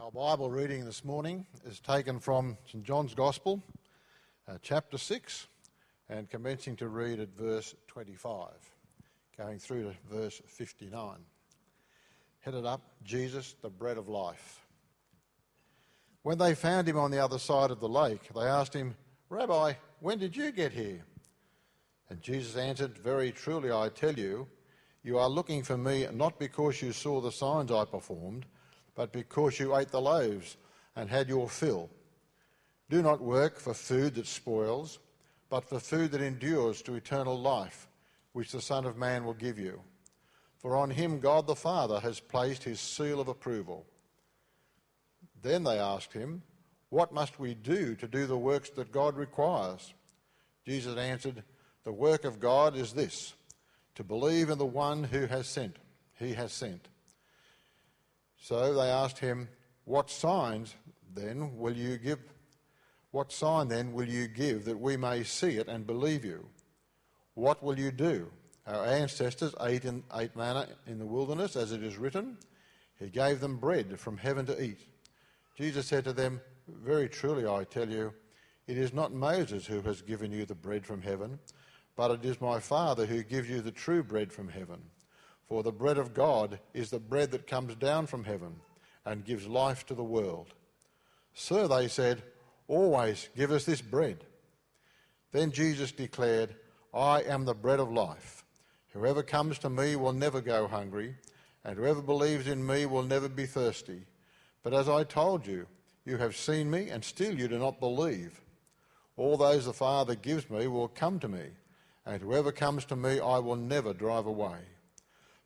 Our Bible reading this morning is taken from St. John's Gospel, chapter 6, and commencing to read at verse 25, going through to verse 59. Headed up, Jesus, the Bread of Life. When they found him on the other side of the lake, they asked him, "Rabbi, when did you get here?" And Jesus answered, "Very truly I tell you, you are looking for me not because you saw the signs I performed, but because you ate the loaves and had your fill. Do not work for food that spoils, but for food that endures to eternal life, which the Son of Man will give you. For on him God the Father has placed his seal of approval." Then they asked him, "What must we do to do the works that God requires?" Jesus answered, "The work of God is this, to believe in the one who has sent, he has sent." So they asked him, "What sign then will you give that we may see it and believe you? What will you do? Our ancestors ate manna in the wilderness, as it is written. He gave them bread from heaven to eat." Jesus said to them, "Very truly I tell you, it is not Moses who has given you the bread from heaven, but it is my Father who gives you the true bread from heaven. For the bread of God is the bread that comes down from heaven and gives life to the world." So they said, "Always give us this bread." Then Jesus declared, "I am the bread of life. Whoever comes to me will never go hungry, and whoever believes in me will never be thirsty. But as I told you, you have seen me, and still you do not believe. All those the Father gives me will come to me, and whoever comes to me I will never drive away.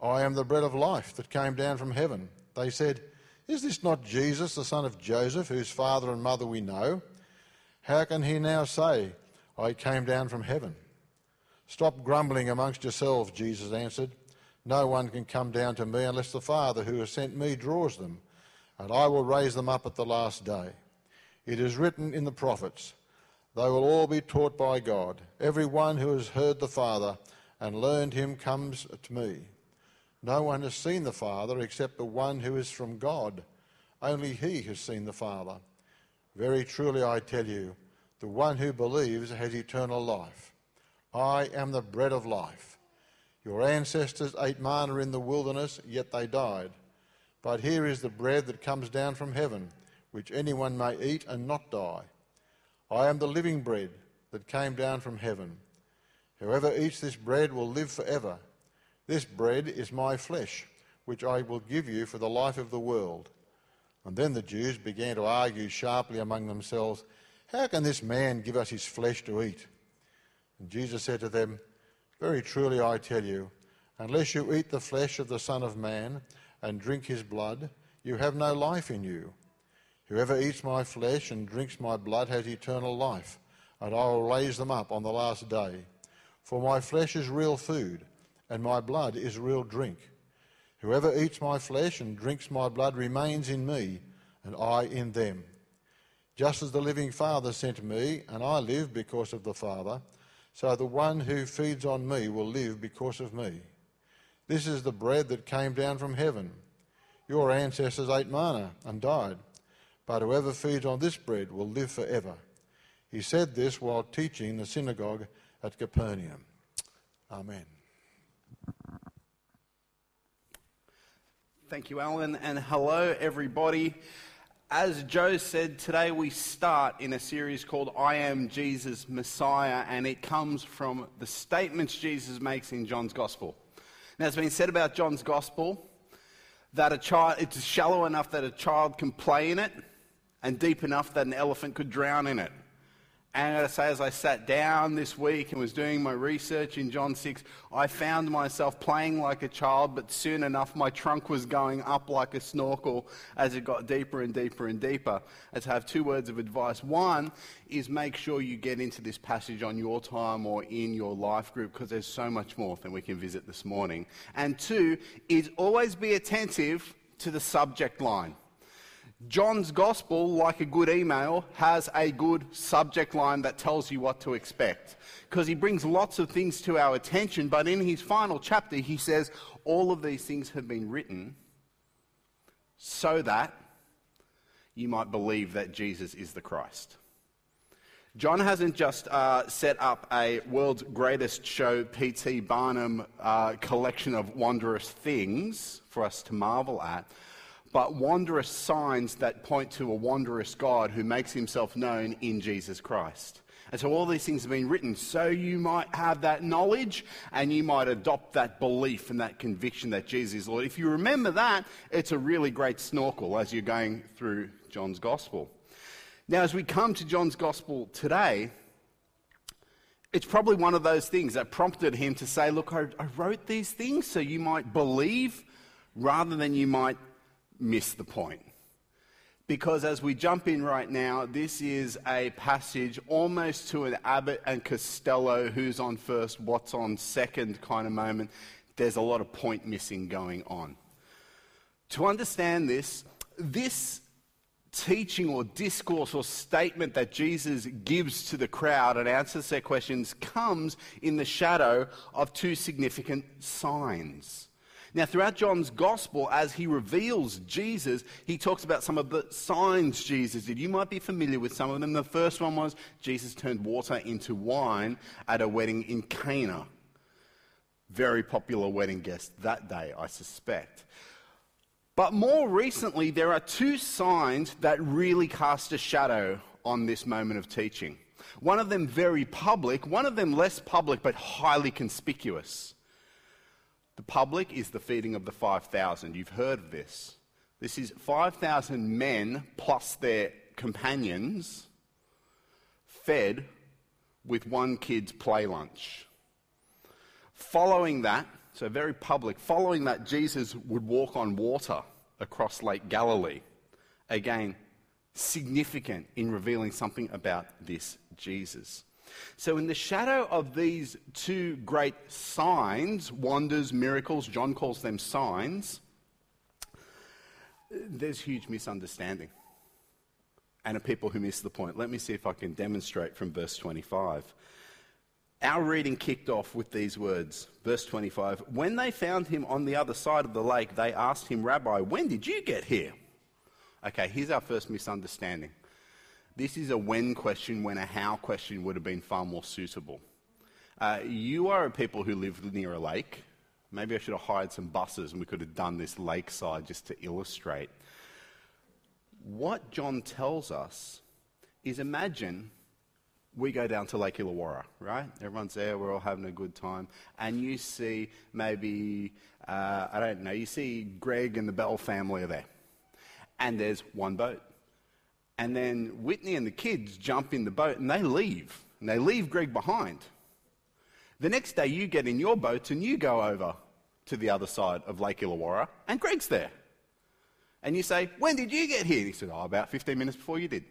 "I am the bread of life that came down from heaven." They said, "Is this not Jesus, the son of Joseph, whose father and mother we know? How can he now say, 'I came down from heaven'?" "Stop grumbling amongst yourselves," Jesus answered. "No one can come down to me unless the Father who has sent me draws them, and I will raise them up at the last day. It is written in the prophets, they will all be taught by God. Everyone who has heard the Father and learned him comes to me. No one has seen the Father except the one who is from God. Only he has seen the Father. Very truly I tell you, the one who believes has eternal life. I am the bread of life. Your ancestors ate manna in the wilderness, yet they died. But here is the bread that comes down from heaven, which anyone may eat and not die. I am the living bread that came down from heaven. Whoever eats this bread will live forever. This bread is my flesh, which I will give you for the life of the world." And then the Jews began to argue sharply among themselves, "How can this man give us his flesh to eat?" And Jesus said to them, "Very truly I tell you, unless you eat the flesh of the Son of Man and drink his blood, you have no life in you. Whoever eats my flesh and drinks my blood has eternal life, and I will raise them up on the last day. For my flesh is real food, and my blood is real drink. Whoever eats my flesh and drinks my blood remains in me, and I in them. Just as the living Father sent me, and I live because of the Father, so the one who feeds on me will live because of me. This is the bread that came down from heaven. Your ancestors ate manna and died, but whoever feeds on this bread will live forever." He said this while teaching in the synagogue at Capernaum. Amen. Thank you, Alan, and hello, everybody. As Joe said, today we start in a series called I Am Jesus Messiah, and it comes from the statements Jesus makes in John's Gospel. Now, it's been said about John's Gospel that it's shallow enough that a child can play in it, and deep enough that an elephant could drown in it. And as I sat down this week and was doing my research in John 6, I found myself playing like a child, but soon enough my trunk was going up like a snorkel as it got deeper and deeper and deeper. As I have 2 words of advice. One is make sure you get into this passage on your time or in your life group, because there's so much more than we can visit this morning. And 2 is always be attentive to the subject line. John's Gospel, like a good email, has a good subject line that tells you what to expect, because he brings lots of things to our attention, but in his final chapter he says all of these things have been written so that you might believe that Jesus is the Christ. John hasn't just set up a world's greatest show, P.T. Barnum collection of wondrous things for us to marvel at, but wondrous signs that point to a wondrous God who makes himself known in Jesus Christ. And so all these things have been written so you might have that knowledge and you might adopt that belief and that conviction that Jesus is Lord. If you remember that, it's a really great snorkel as you're going through John's Gospel. Now, as we come to John's Gospel today, it's probably one of those things that prompted him to say, look, I wrote these things so you might believe rather than you might miss the point. Because as we jump in right now, this is a passage almost to an Abbott and Costello, who's on first, what's on second kind of moment. There's a lot of point missing going on. To understand this teaching or discourse or statement that Jesus gives to the crowd and answers their questions comes in the shadow of 2 significant signs. Now, throughout John's Gospel, as he reveals Jesus, he talks about some of the signs Jesus did. You might be familiar with some of them. The first one was Jesus turned water into wine at a wedding in Cana. Very popular wedding guest that day, I suspect. But more recently, there are 2 signs that really cast a shadow on this moment of teaching. One of them very public, one of them less public, but highly conspicuous. The public is the feeding of the 5,000. You've heard of this. This is 5,000 men plus their companions fed with 1 kid's play lunch. Following that, so very public, following that Jesus would walk on water across Lake Galilee. Again, significant in revealing something about this Jesus. So in the shadow of these 2 great signs, wonders, miracles, John calls them signs, there's huge misunderstanding and a people who miss the point. Let me see if I can demonstrate from verse 25. Our reading kicked off with these words, verse 25. When they found him on the other side of the lake, they asked him, Rabbi, when did you get here? Okay, here's our first misunderstanding. This is a when question when a how question would have been far more suitable. You are a people who live near a lake. Maybe I should have hired some buses and we could have done this lakeside just to illustrate. What John tells us is imagine we go down to Lake Illawarra, right? Everyone's there, we're all having a good time. And you see maybe, you see Greg and the Bell family are there. And there's one boat. And then Whitney and the kids jump in the boat and they leave. And they leave Greg behind. The next day you get in your boat and you go over to the other side of Lake Illawarra and Greg's there. And you say, when did you get here? And he said, about 15 minutes before you did.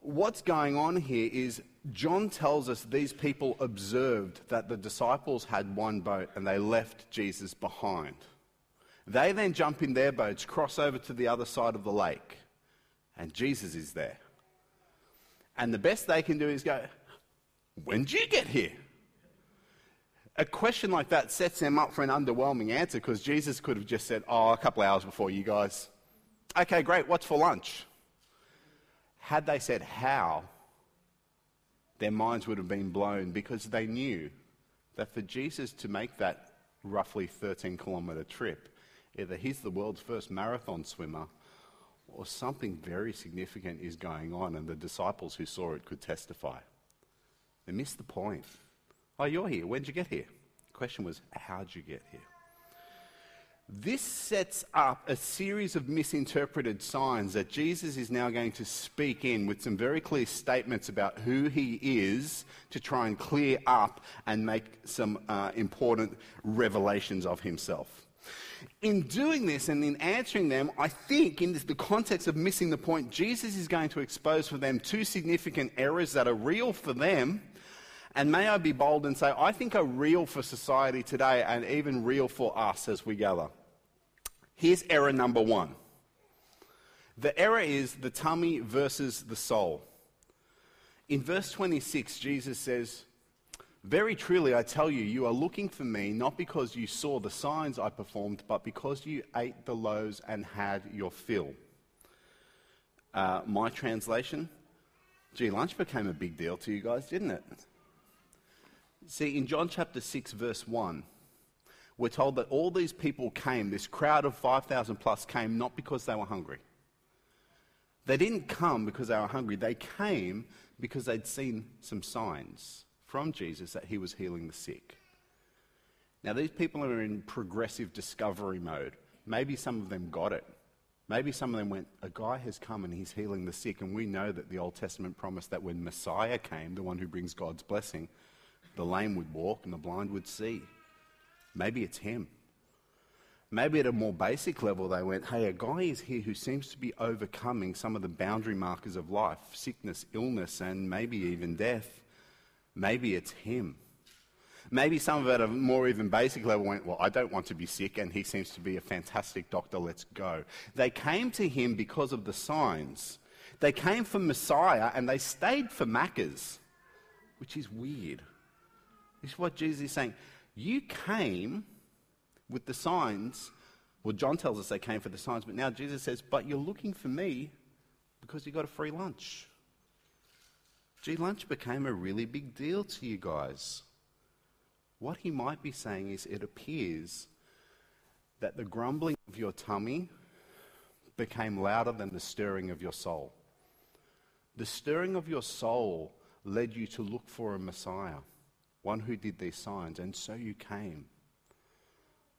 What's going on here is John tells us these people observed that the disciples had one boat and they left Jesus behind. They then jump in their boats, cross over to the other side of the lake. And Jesus is there. And the best they can do is go, when did you get here? A question like that sets them up for an underwhelming answer because Jesus could have just said, a couple hours before you guys. Okay, great, what's for lunch? Had they said how, their minds would have been blown because they knew that for Jesus to make that roughly 13-kilometre trip, either he's the world's first marathon swimmer or something very significant is going on, and the disciples who saw it could testify. They missed the point. You're here. When did you get here? The question was, how did you get here? This sets up a series of misinterpreted signs that Jesus is now going to speak in with some very clear statements about who he is to try and clear up and make some important revelations of himself. In doing this and in answering them, I think in the context of missing the point, Jesus is going to expose for them two significant errors that are real for them, and may I be bold and say, I think are real for society today and even real for us as we gather. Here's error number one. The error is the tummy versus the soul. In verse 26, Jesus says, "Very truly, I tell you, you are looking for me, not because you saw the signs I performed, but because you ate the loaves and had your fill." My translation, gee, lunch became a big deal to you guys, didn't it? See, in John chapter 6, verse 1, we're told that all these people came, this crowd of 5,000 plus came not because they were hungry. They didn't come because they were hungry. They came because they'd seen some signs from Jesus that he was healing the sick. Now, these people are in progressive discovery mode. Maybe some of them got it. Maybe some of them went, a guy has come and he's healing the sick, and we know that the Old Testament promised that when Messiah came, the one who brings God's blessing, the lame would walk and the blind would see. Maybe it's him. Maybe at a more basic level they went, hey, a guy is here who seems to be overcoming some of the boundary markers of life, sickness, illness, and maybe even death. Maybe it's him. Maybe some of it at a more even basic level went, well, I don't want to be sick, and he seems to be a fantastic doctor, let's go. They came to him because of the signs. They came for Messiah, and they stayed for Maccas, which is weird. This is what Jesus is saying. You came with the signs. Well, John tells us they came for the signs, but now Jesus says, but you're looking for me because you got a free lunch. Gee, lunch became a really big deal to you guys. What he might be saying is, it appears that the grumbling of your tummy became louder than the stirring of your soul. The stirring of your soul led you to look for a Messiah, one who did these signs, and so you came.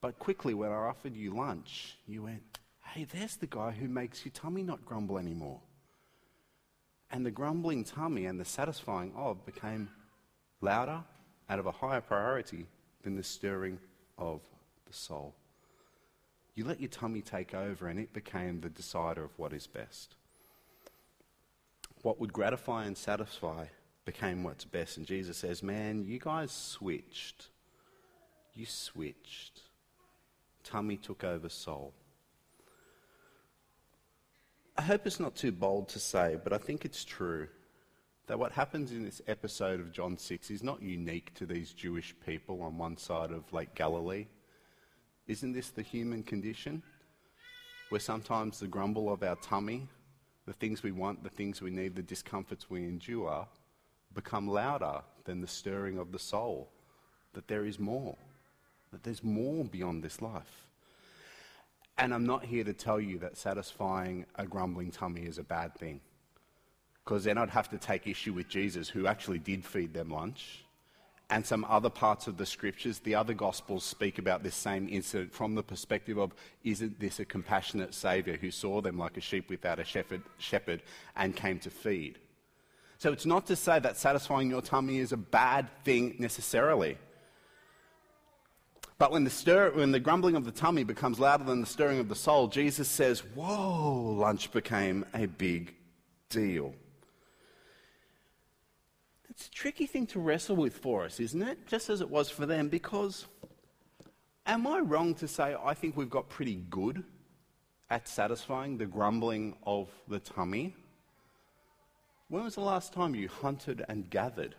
But quickly, when I offered you lunch, you went, hey, there's the guy who makes your tummy not grumble anymore. And the grumbling tummy and the satisfying of became louder out of a higher priority than the stirring of the soul. You let your tummy take over, and it became the decider of what is best. What would gratify and satisfy became what's best. And Jesus says, man, you guys switched. You switched. Tummy took over soul. I hope it's not too bold to say, but I think it's true that what happens in this episode of John 6 is not unique to these Jewish people on one side of Lake Galilee. Isn't this the human condition? Where sometimes the grumble of our tummy, the things we want, the things we need, the discomforts we endure, become louder than the stirring of the soul, that there is more, that there's more beyond this life. And I'm not here to tell you that satisfying a grumbling tummy is a bad thing, because then I'd have to take issue with Jesus, who actually did feed them lunch, and some other parts of the scriptures. The other gospels speak about this same incident from the perspective of, isn't this a compassionate Saviour who saw them like a sheep without a shepherd and came to feed? So it's not to say that satisfying your tummy is a bad thing necessarily. But when the grumbling of the tummy becomes louder than the stirring of the soul, Jesus says, whoa, lunch became a big deal. It's a tricky thing to wrestle with for us, isn't it? Just as it was for them, because am I wrong to say I think we've got pretty good at satisfying the grumbling of the tummy? When was the last time you hunted and gathered?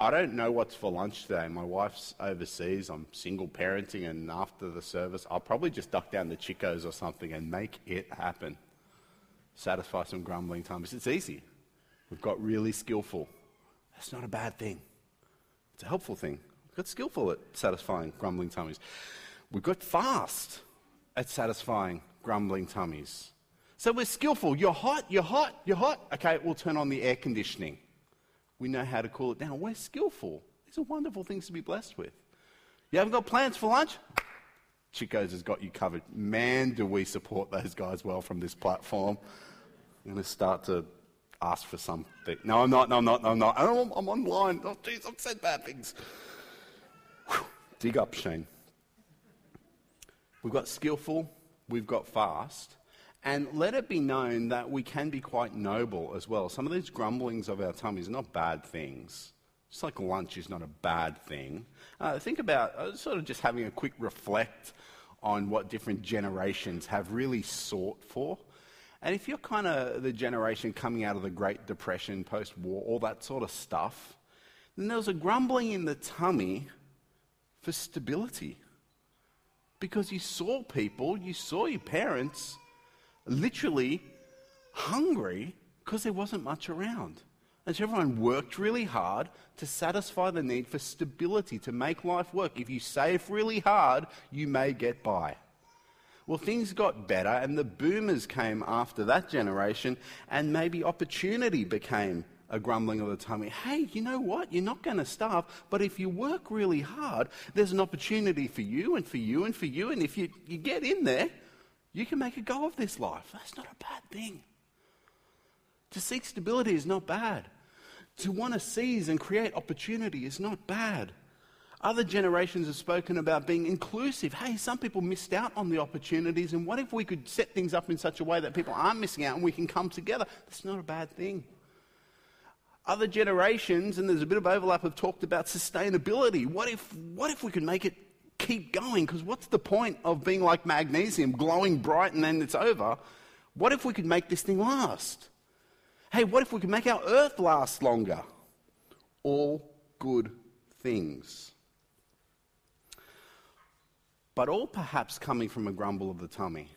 I don't know what's for lunch today. My wife's overseas. I'm single parenting, and after the service, I'll probably just duck down to Chicos or something and make it happen. Satisfy some grumbling tummies. It's easy. We've got really skillful. That's not a bad thing. It's a helpful thing. We've got skillful at satisfying grumbling tummies. We've got fast at satisfying grumbling tummies. So we're skillful. You're hot, you're hot, you're hot. Okay, we'll turn on the air conditioning. We know how to cool it down. We're skillful. These are wonderful things to be blessed with. You haven't got plans for lunch? Chicos has got you covered. Man, do we support those guys well from this platform. I'm going to start to ask for something. No, I'm not. I'm online. Oh, jeez, I've said bad things. Whew. Dig up, Shane. We've got skillful, we've got fast, and let it be known that we can be quite noble as well. Some of these grumblings of our tummies are not bad things. Just like lunch is not a bad thing. Think about sort of just having a quick reflect on what different generations have really sought for. And if you're kind of the generation coming out of the Great Depression, post-war, all that sort of stuff, then there was a grumbling in the tummy for stability. Because you saw people, you saw your parents literally hungry because there wasn't much around. And so everyone worked really hard to satisfy the need for stability, to make life work. If you save really hard, you may get by. Well, things got better and the boomers came after that generation, and maybe opportunity became a grumbling of the tummy. Hey, you know what? You're not going to starve, but if you work really hard, there's an opportunity for you and for you and for you, and if you get in there, you can make a go of this life. That's not a bad thing. To seek stability is not bad. To want to seize and create opportunity is not bad. Other generations have spoken about being inclusive. Hey, some people missed out on the opportunities, and what if we could set things up in such a way that people aren't missing out and we can come together? That's not a bad thing. Other generations, and there's a bit of overlap, have talked about sustainability. What if we could make it keep going? Because what's the point of being like magnesium, glowing bright and then it's over? What if we could make this thing last? Hey, what if we could make our earth last longer? All good things. But all perhaps coming from a grumble of the tummy.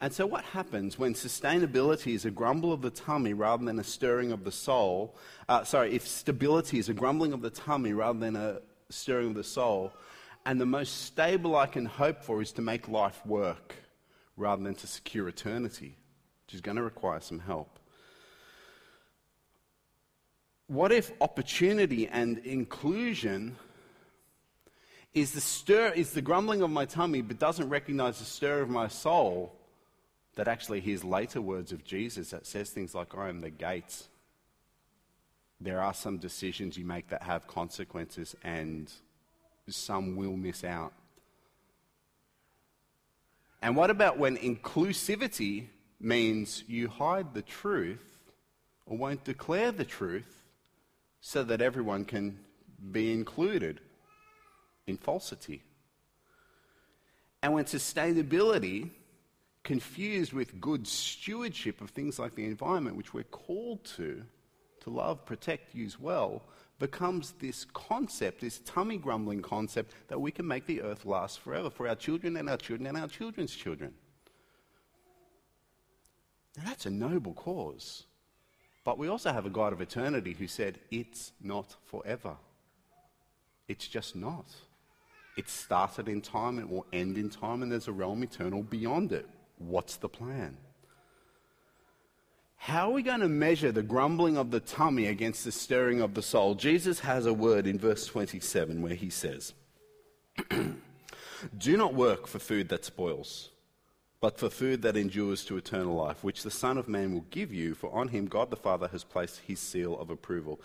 And so what happens when sustainability is a grumble of the tummy rather than a stirring of the soul? If stability is a grumbling of the tummy rather than a stirring of the soul, and the most stable I can hope for is to make life work rather than to secure eternity, which is going to require some help. What if opportunity and inclusion is the grumbling of my tummy but doesn't recognize the stir of my soul that actually hears later words of Jesus that says things like, I am the gate. There are some decisions you make that have consequences, and some will miss out. And what about when inclusivity means you hide the truth or won't declare the truth so that everyone can be included in falsity? And when sustainability, confused with good stewardship of things like the environment, which we're called to love, protect, use well, becomes this concept, this tummy grumbling concept that we can make the earth last forever for our children and our children and our children's children. Now that's a noble cause, but we also have a God of eternity who said, it's not forever. It's just not. It started in time, it will end in time, and there's a realm eternal beyond it. What's the plan? How are we going to measure the grumbling of the tummy against the stirring of the soul? Jesus has a word in verse 27 where he says, do not work for food that spoils, but for food that endures to eternal life, which the Son of Man will give you, for on him God the Father has placed his seal of approval.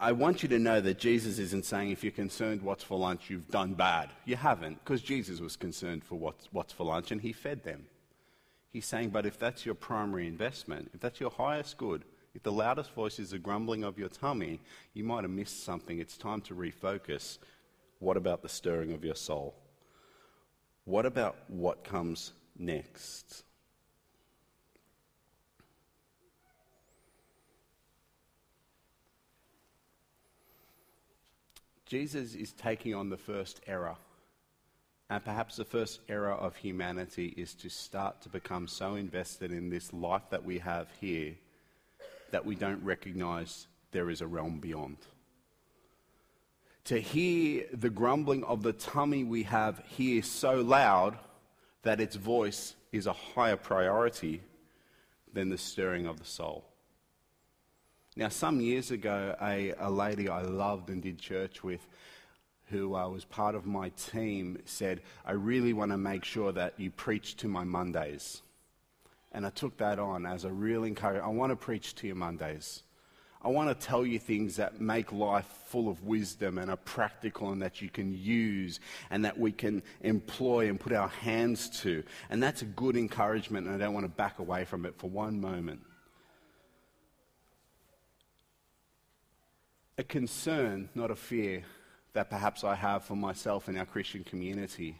I want you to know that Jesus isn't saying if you're concerned what's for lunch, you've done bad. You haven't, because Jesus was concerned for what's for lunch and he fed them. He's saying, but if that's your primary investment, if that's your highest good, if the loudest voice is the grumbling of your tummy, you might have missed something. It's time to refocus. What about the stirring of your soul? What about what comes next? Jesus is taking on the first error. And perhaps the first error of humanity is to start to become so invested in this life that we have here that we don't recognize there is a realm beyond. To hear the grumbling of the tummy we have here so loud that its voice is a higher priority than the stirring of the soul. Now, some years ago, a lady I loved and did church with, who was part of my team, said, I really want to make sure that you preach to my Mondays. And I took that on as a real encouragement. I want to preach to your Mondays. I want to tell you things that make life full of wisdom and are practical and that you can use and that we can employ and put our hands to. And that's a good encouragement, and I don't want to back away from it for one moment. A concern, not a fear, that perhaps I have for myself and our Christian community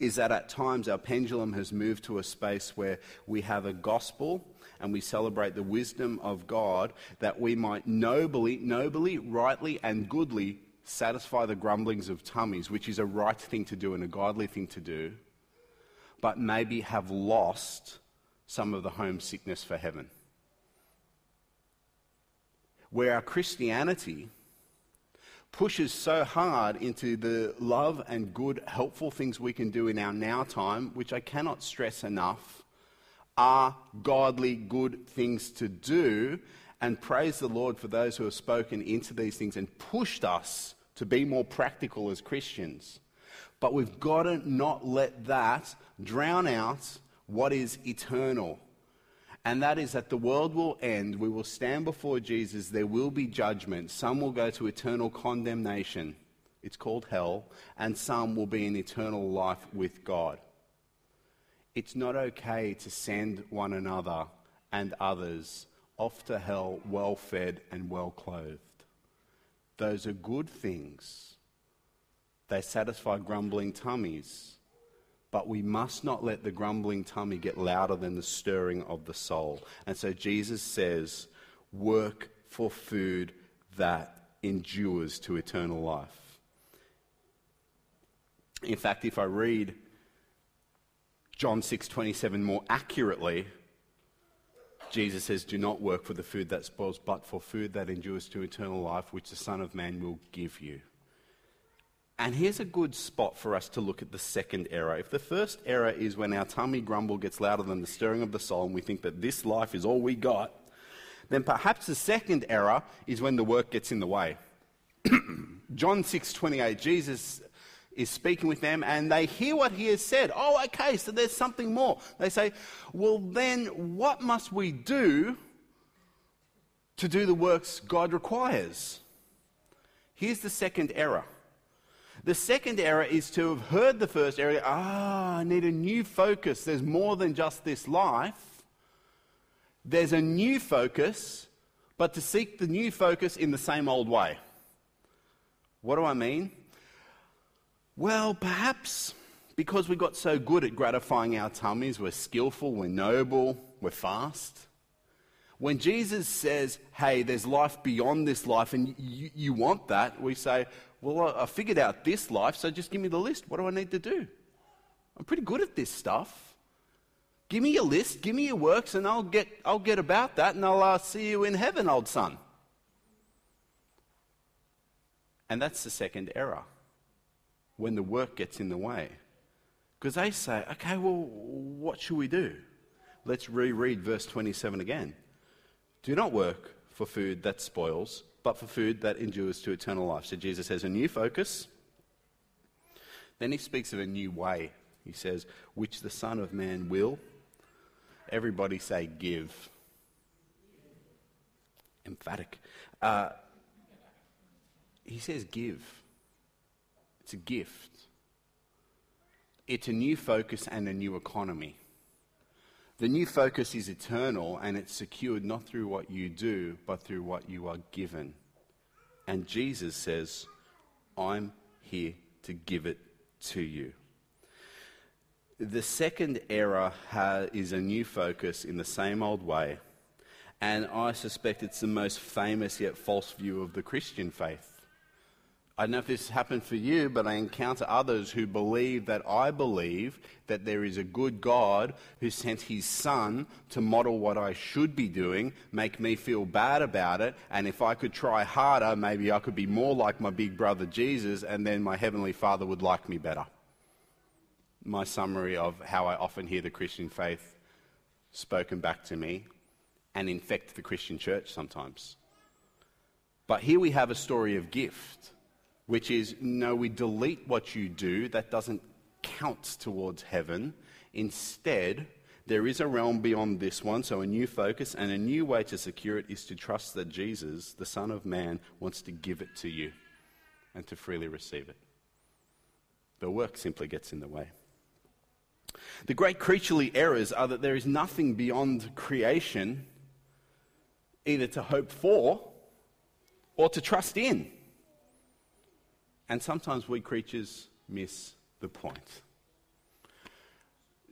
is that at times our pendulum has moved to a space where we have a gospel and we celebrate the wisdom of God that we might nobly, rightly and goodly satisfy the grumblings of tummies, which is a right thing to do and a godly thing to do, but maybe have lost some of the homesickness for heaven. Where our Christianity pushes so hard into the love and good, helpful things we can do in our now time, which I cannot stress enough, are godly, good things to do, and praise the Lord for those who have spoken into these things and pushed us to be more practical as Christians. But we've got to not let that drown out what is eternal. And that is that the world will end, we will stand before Jesus, there will be judgment. Some will go to eternal condemnation, it's called hell, and some will be in eternal life with God. It's not okay to send one another and others off to hell well-fed and well-clothed. Those are good things. They satisfy grumbling tummies. But we must not let the grumbling tummy get louder than the stirring of the soul. And so Jesus says, work for food that endures to eternal life. In fact, if I read John 6:27 more accurately, Jesus says, do not work for the food that spoils, but for food that endures to eternal life, which the Son of Man will give you. And here's a good spot for us to look at the second error. If the first error is when our tummy grumble gets louder than the stirring of the soul and we think that this life is all we got, then perhaps the second error is when the work gets in the way. John 6:28, Jesus is speaking with them and they hear what he has said. Oh, okay, so there's something more. They say, well then what must we do to do the works God requires? Here's the second error. The second error is to have heard the first error, I need a new focus. There's more than just this life. There's a new focus, but to seek the new focus in the same old way. What do I mean? Well, perhaps because we got so good at gratifying our tummies, we're skillful, we're noble, we're fast. When Jesus says, hey, there's life beyond this life and you want that, we say, well, I figured out this life, so just give me the list. What do I need to do? I'm pretty good at this stuff. Give me your list, give me your works, and I'll get about that, and I'll see you in heaven, old son. And that's the second error, when the work gets in the way. Because they say, okay, well, what should we do? Let's reread verse 27 again. Do not work for food that spoils, but for food that endures to eternal life. So Jesus has a new focus. Then he speaks of a new way. He says, which the Son of Man will. Everybody say give. Emphatic. He says give. It's a gift. It's a new focus and a new economy. The new focus is eternal, and it's secured not through what you do, but through what you are given. And Jesus says, I'm here to give it to you. The second error is a new focus in the same old way, and I suspect it's the most famous yet false view of the Christian faith. I don't know if this happened for you, but I encounter others who believe that I believe that there is a good God who sent his son to model what I should be doing, make me feel bad about it, and if I could try harder, maybe I could be more like my big brother Jesus, and then my heavenly father would like me better. My summary of how I often hear the Christian faith spoken back to me and infect the Christian church sometimes. But here we have a story of gift. which is, no, we delete what you do. That doesn't count towards heaven. Instead, there is a realm beyond this one, so a new focus and a new way to secure it is to trust that Jesus, the Son of Man, wants to give it to you and to freely receive it. The work simply gets in the way. The great creaturely errors are that there is nothing beyond creation either to hope for or to trust in. And sometimes we creatures miss the point.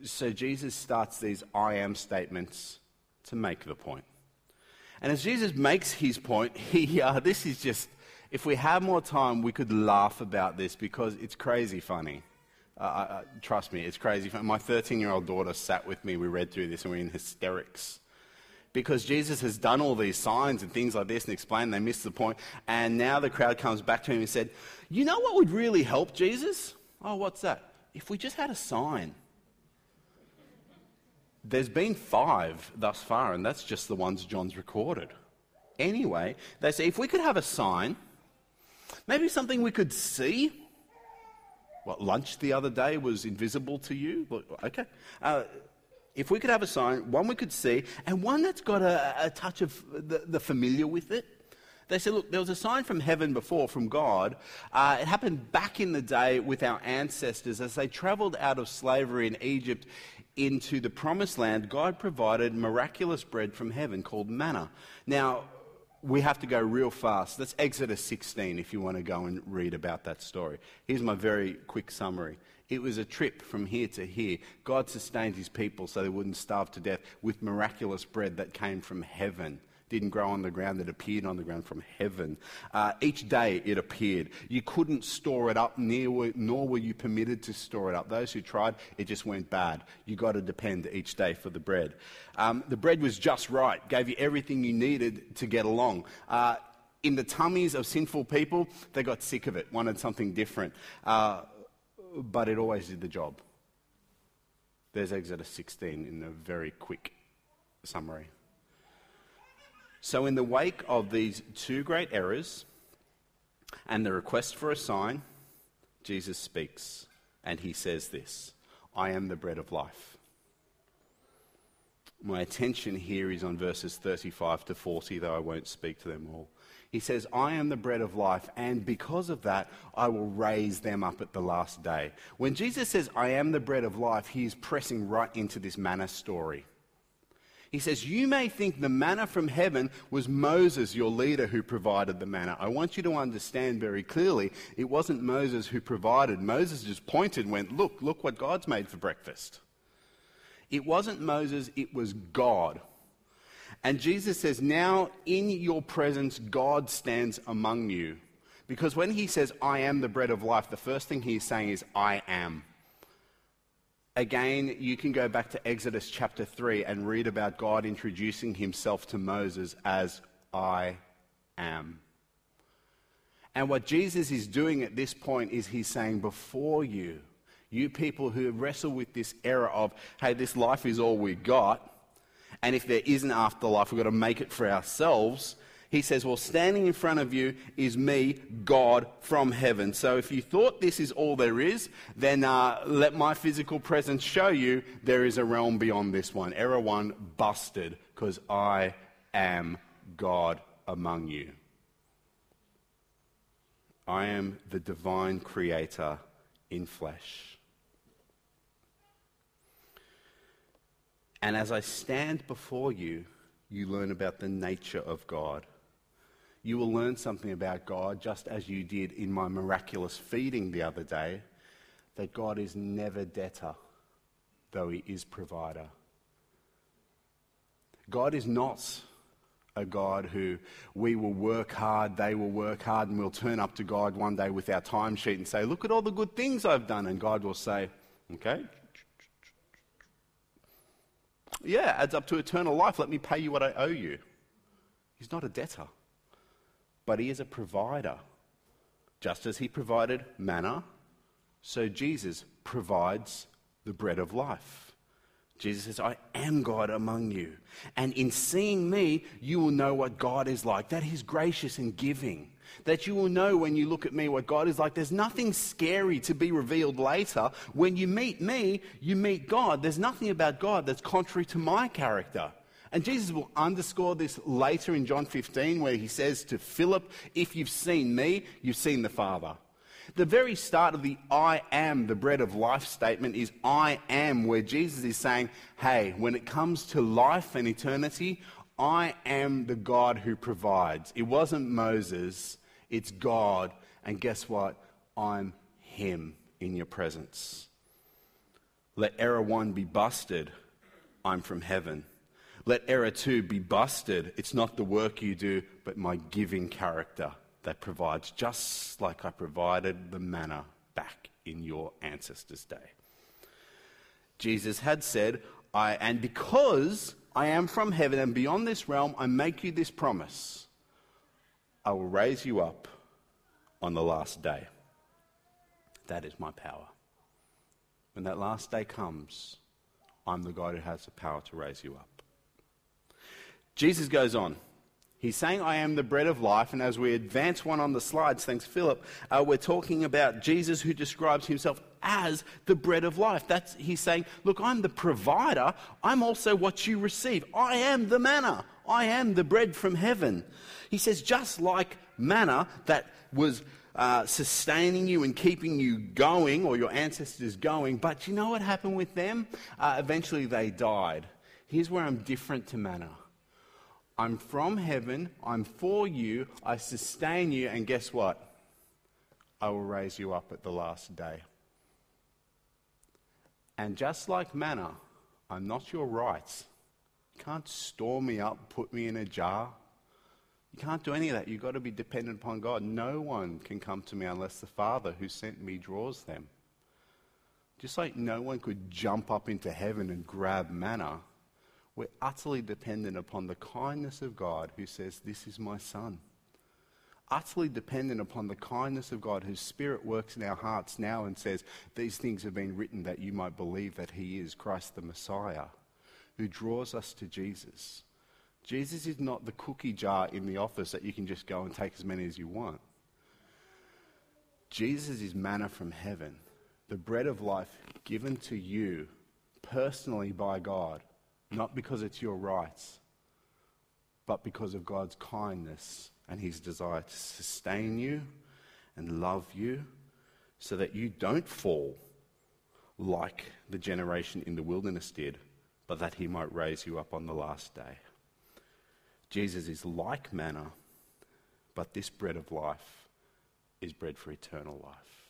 So Jesus starts these I am statements to make the point. And as Jesus makes his point, this is just, if we had more time, we could laugh about this because it's crazy funny. Trust me, it's crazy funny. My 13-year-old daughter sat with me, we read through this and we're in hysterics. Because Jesus has done all these signs and things like this and explained, they missed the point. And now the crowd comes back to him and said, you know what would really help, Jesus? Oh, what's that? If we just had a sign. There's been 5 thus far, and that's just the ones John's recorded. Anyway, they say, if we could have a sign, maybe something we could see. What, lunch the other day was invisible to you? Okay. If we could have a sign, one we could see, and one that's got a touch of the familiar with it. They said, look, there was a sign from heaven before, from God. It happened back in the day with our ancestors. As they traveled out of slavery in Egypt into the promised land, God provided miraculous bread from heaven called manna. Now, we have to go real fast. That's Exodus 16 if you want to go and read about that story. Here's my very quick summary. It was a trip from here to here. God sustained his people so they wouldn't starve to death with miraculous bread that came from heaven. Didn't grow on the ground, it appeared on the ground from heaven. Each day it appeared. You couldn't store it up, nor were you permitted to store it up. Those who tried, it just went bad. You got to depend each day for the bread. The bread was just right, gave you everything you needed to get along. In the tummies of sinful people, they got sick of it, wanted something different. But it always did the job. There's Exodus 16 in a very quick summary. So in the wake of these 2 great errors and the request for a sign, Jesus speaks and he says this, I am the bread of life. My attention here is on verses 35 to 40, though I won't speak to them all. He says, I am the bread of life, and because of that, I will raise them up at the last day. When Jesus says, I am the bread of life, he is pressing right into this manna story. He says, you may think the manna from heaven was Moses, your leader, who provided the manna. I want you to understand very clearly, it wasn't Moses who provided. Moses just pointed and went, look what God's made for breakfast. It wasn't Moses, it was God. And Jesus says, now in your presence, God stands among you. Because when he says, I am the bread of life, the first thing he's saying is, I am. Again, you can go back to Exodus chapter 3 and read about God introducing himself to Moses as I am. And what Jesus is doing at this point is he's saying, before you, you people who wrestle with this error of, hey, this life is all we got, and if there is an afterlife, we've got to make it for ourselves. He says, well, standing in front of you is me, God, from heaven. So if you thought this is all there is, then let my physical presence show you there is a realm beyond this one. Error 1, busted, because I am God among you. I am the divine creator in flesh. And as I stand before you, you learn about the nature of God. You will learn something about God, just as you did in my miraculous feeding the other day, that God is never debtor, though he is provider. God is not a God who we will work hard, they will work hard, and we'll turn up to God one day with our timesheet and say, look at all the good things I've done. And God will say, okay, yeah, adds up to eternal life. Let me pay you what I owe you. He's not a debtor. But he is a provider. Just as he provided manna, so Jesus provides the bread of life. Jesus says, I am God among you. And in seeing me, you will know what God is like, that he's gracious and giving, that you will know when you look at me what God is like. There's nothing scary to be revealed later. When you meet me, you meet God. There's nothing about God that's contrary to my character. And Jesus will underscore this later in John 15, where he says to Philip, if you've seen me, you've seen the Father. The very start of the I am the bread of life statement is I am, where Jesus is saying, hey, when it comes to life and eternity, I am the God who provides. It wasn't Moses, it's God. And guess what? I'm him in your presence. Let error one be busted, I'm from heaven. Let error two be busted. It's not the work you do, but my giving character that provides, just like I provided the manna back in your ancestors' day. Jesus had said, and because I am from heaven and beyond this realm, I make you this promise. I will raise you up on the last day. That is my power. When that last day comes, I'm the God who has the power to raise you up. Jesus goes on. He's saying, I am the bread of life. And as we advance one on the slides, thanks Philip, we're talking about Jesus who describes himself as the bread of life. He's saying, look, I'm the provider. I'm also what you receive. I am the manna. I am the bread from heaven. He says, just like manna that was sustaining you and keeping you going, or your ancestors going, but you know what happened with them? Eventually they died. Here's where I'm different to manna. I'm from heaven, I'm for you, I sustain you, and guess what? I will raise you up at the last day. And just like manna, I'm not your rights. You can't store me up, put me in a jar. You can't do any of that. You've got to be dependent upon God. No one can come to me unless the Father who sent me draws them. Just like no one could jump up into heaven and grab manna, we're utterly dependent upon the kindness of God who says, this is my son. Utterly dependent upon the kindness of God whose spirit works in our hearts now and says, these things have been written that you might believe that he is Christ the Messiah, who draws us to Jesus. Jesus is not the cookie jar in the office that you can just go and take as many as you want. Jesus is manna from heaven, the bread of life given to you personally by God. Not because it's your rights, but because of God's kindness and his desire to sustain you and love you so that you don't fall like the generation in the wilderness did, but that he might raise you up on the last day. Jesus is like manna, but this bread of life is bread for eternal life.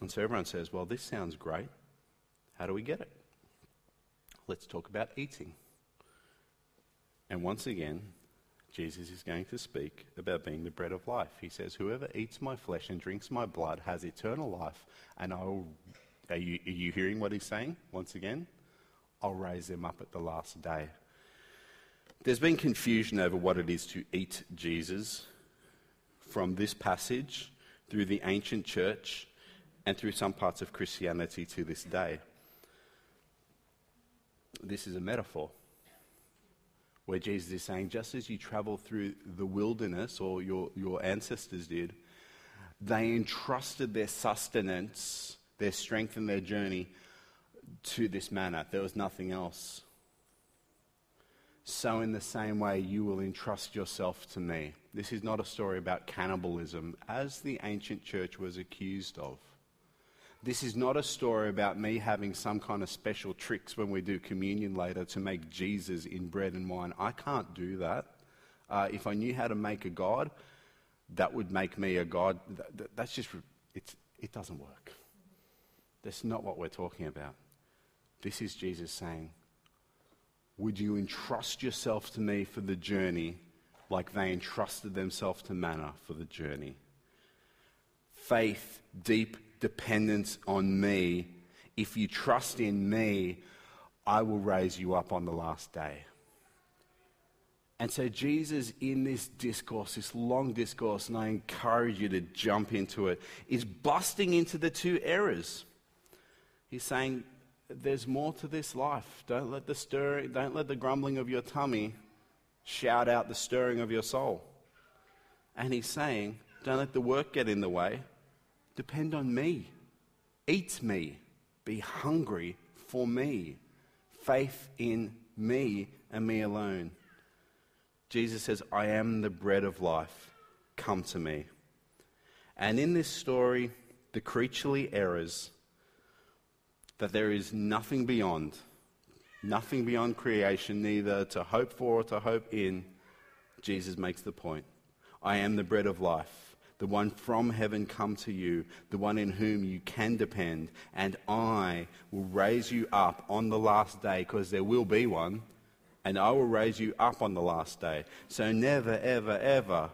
And so everyone says, well, this sounds great. How do we get it? Let's talk about eating. And once again, Jesus is going to speak about being the bread of life. He says, whoever eats my flesh and drinks my blood has eternal life, and are you hearing what he's saying? Once again, I'll raise them up at the last day. There's been confusion over what it is to eat Jesus from this passage through the ancient church and through some parts of Christianity to this day. This is a metaphor where Jesus is saying, just as you travel through the wilderness, or your ancestors did, they entrusted their sustenance, their strength and their journey to this manna. There was nothing else. So in the same way, you will entrust yourself to me. This is not a story about cannibalism, as the ancient church was accused of. This is not a story about me having some kind of special tricks when we do communion later to make Jesus in bread and wine. I can't do that. If I knew how to make a God, that would make me a God. That's just, it doesn't work. That's not what we're talking about. This is Jesus saying, would you entrust yourself to me for the journey like they entrusted themselves to manna for the journey? Faith, deep dependence on me. If you trust in me, I will raise you up on the last day. And so Jesus, in this discourse, this long discourse, and I encourage you to jump into it, is busting into the two errors. He's saying, there's more to this life. Don't let the grumbling of your tummy shout out the stirring of your soul. And he's saying, don't let the work get in the way. Depend on me. Eat me. Be hungry for me. Faith in me and me alone. Jesus says, I am the bread of life. Come to me. And in this story, the creaturely errors that there is nothing beyond creation, neither to hope for or to hope in, Jesus makes the point. I am the bread of life, the one from heaven come to you, the one in whom you can depend, and I will raise you up on the last day, because there will be one, and I will raise you up on the last day. So never, ever, ever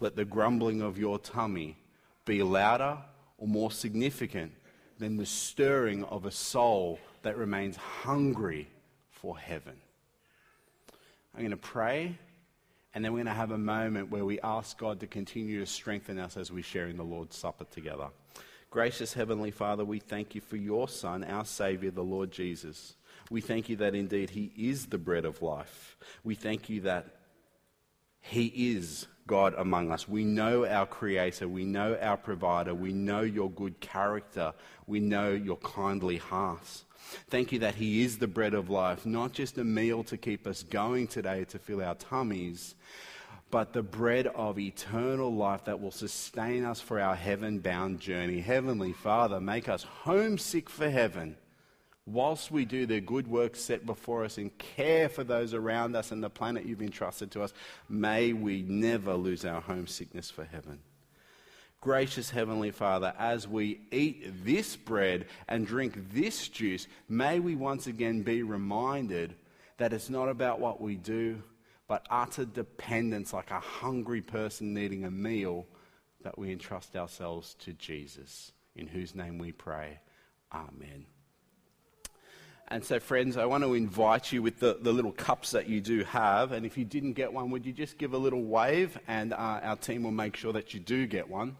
let the grumbling of your tummy be louder or more significant than the stirring of a soul that remains hungry for heaven. I'm going to pray, and then we're going to have a moment where we ask God to continue to strengthen us as we share in the Lord's Supper together. Gracious Heavenly Father, we thank you for your Son, our Saviour, the Lord Jesus. We thank you that indeed he is the bread of life. We thank you that he is God among us. We know our Creator, we know our Provider, we know your good character, we know your kindly heart. Thank you that he is the bread of life, not just a meal to keep us going today to fill our tummies, but the bread of eternal life that will sustain us for our heaven-bound journey. Heavenly Father, make us homesick for heaven whilst we do the good work set before us and care for those around us and the planet you've entrusted to us. May we never lose our homesickness for heaven. Gracious Heavenly Father, as we eat this bread and drink this juice, may we once again be reminded that it's not about what we do, but utter dependence, like a hungry person needing a meal, that we entrust ourselves to Jesus, in whose name we pray. Amen. And so, friends, I want to invite you with the little cups that you do have. And if you didn't get one, would you just give a little wave, and our team will make sure that you do get one.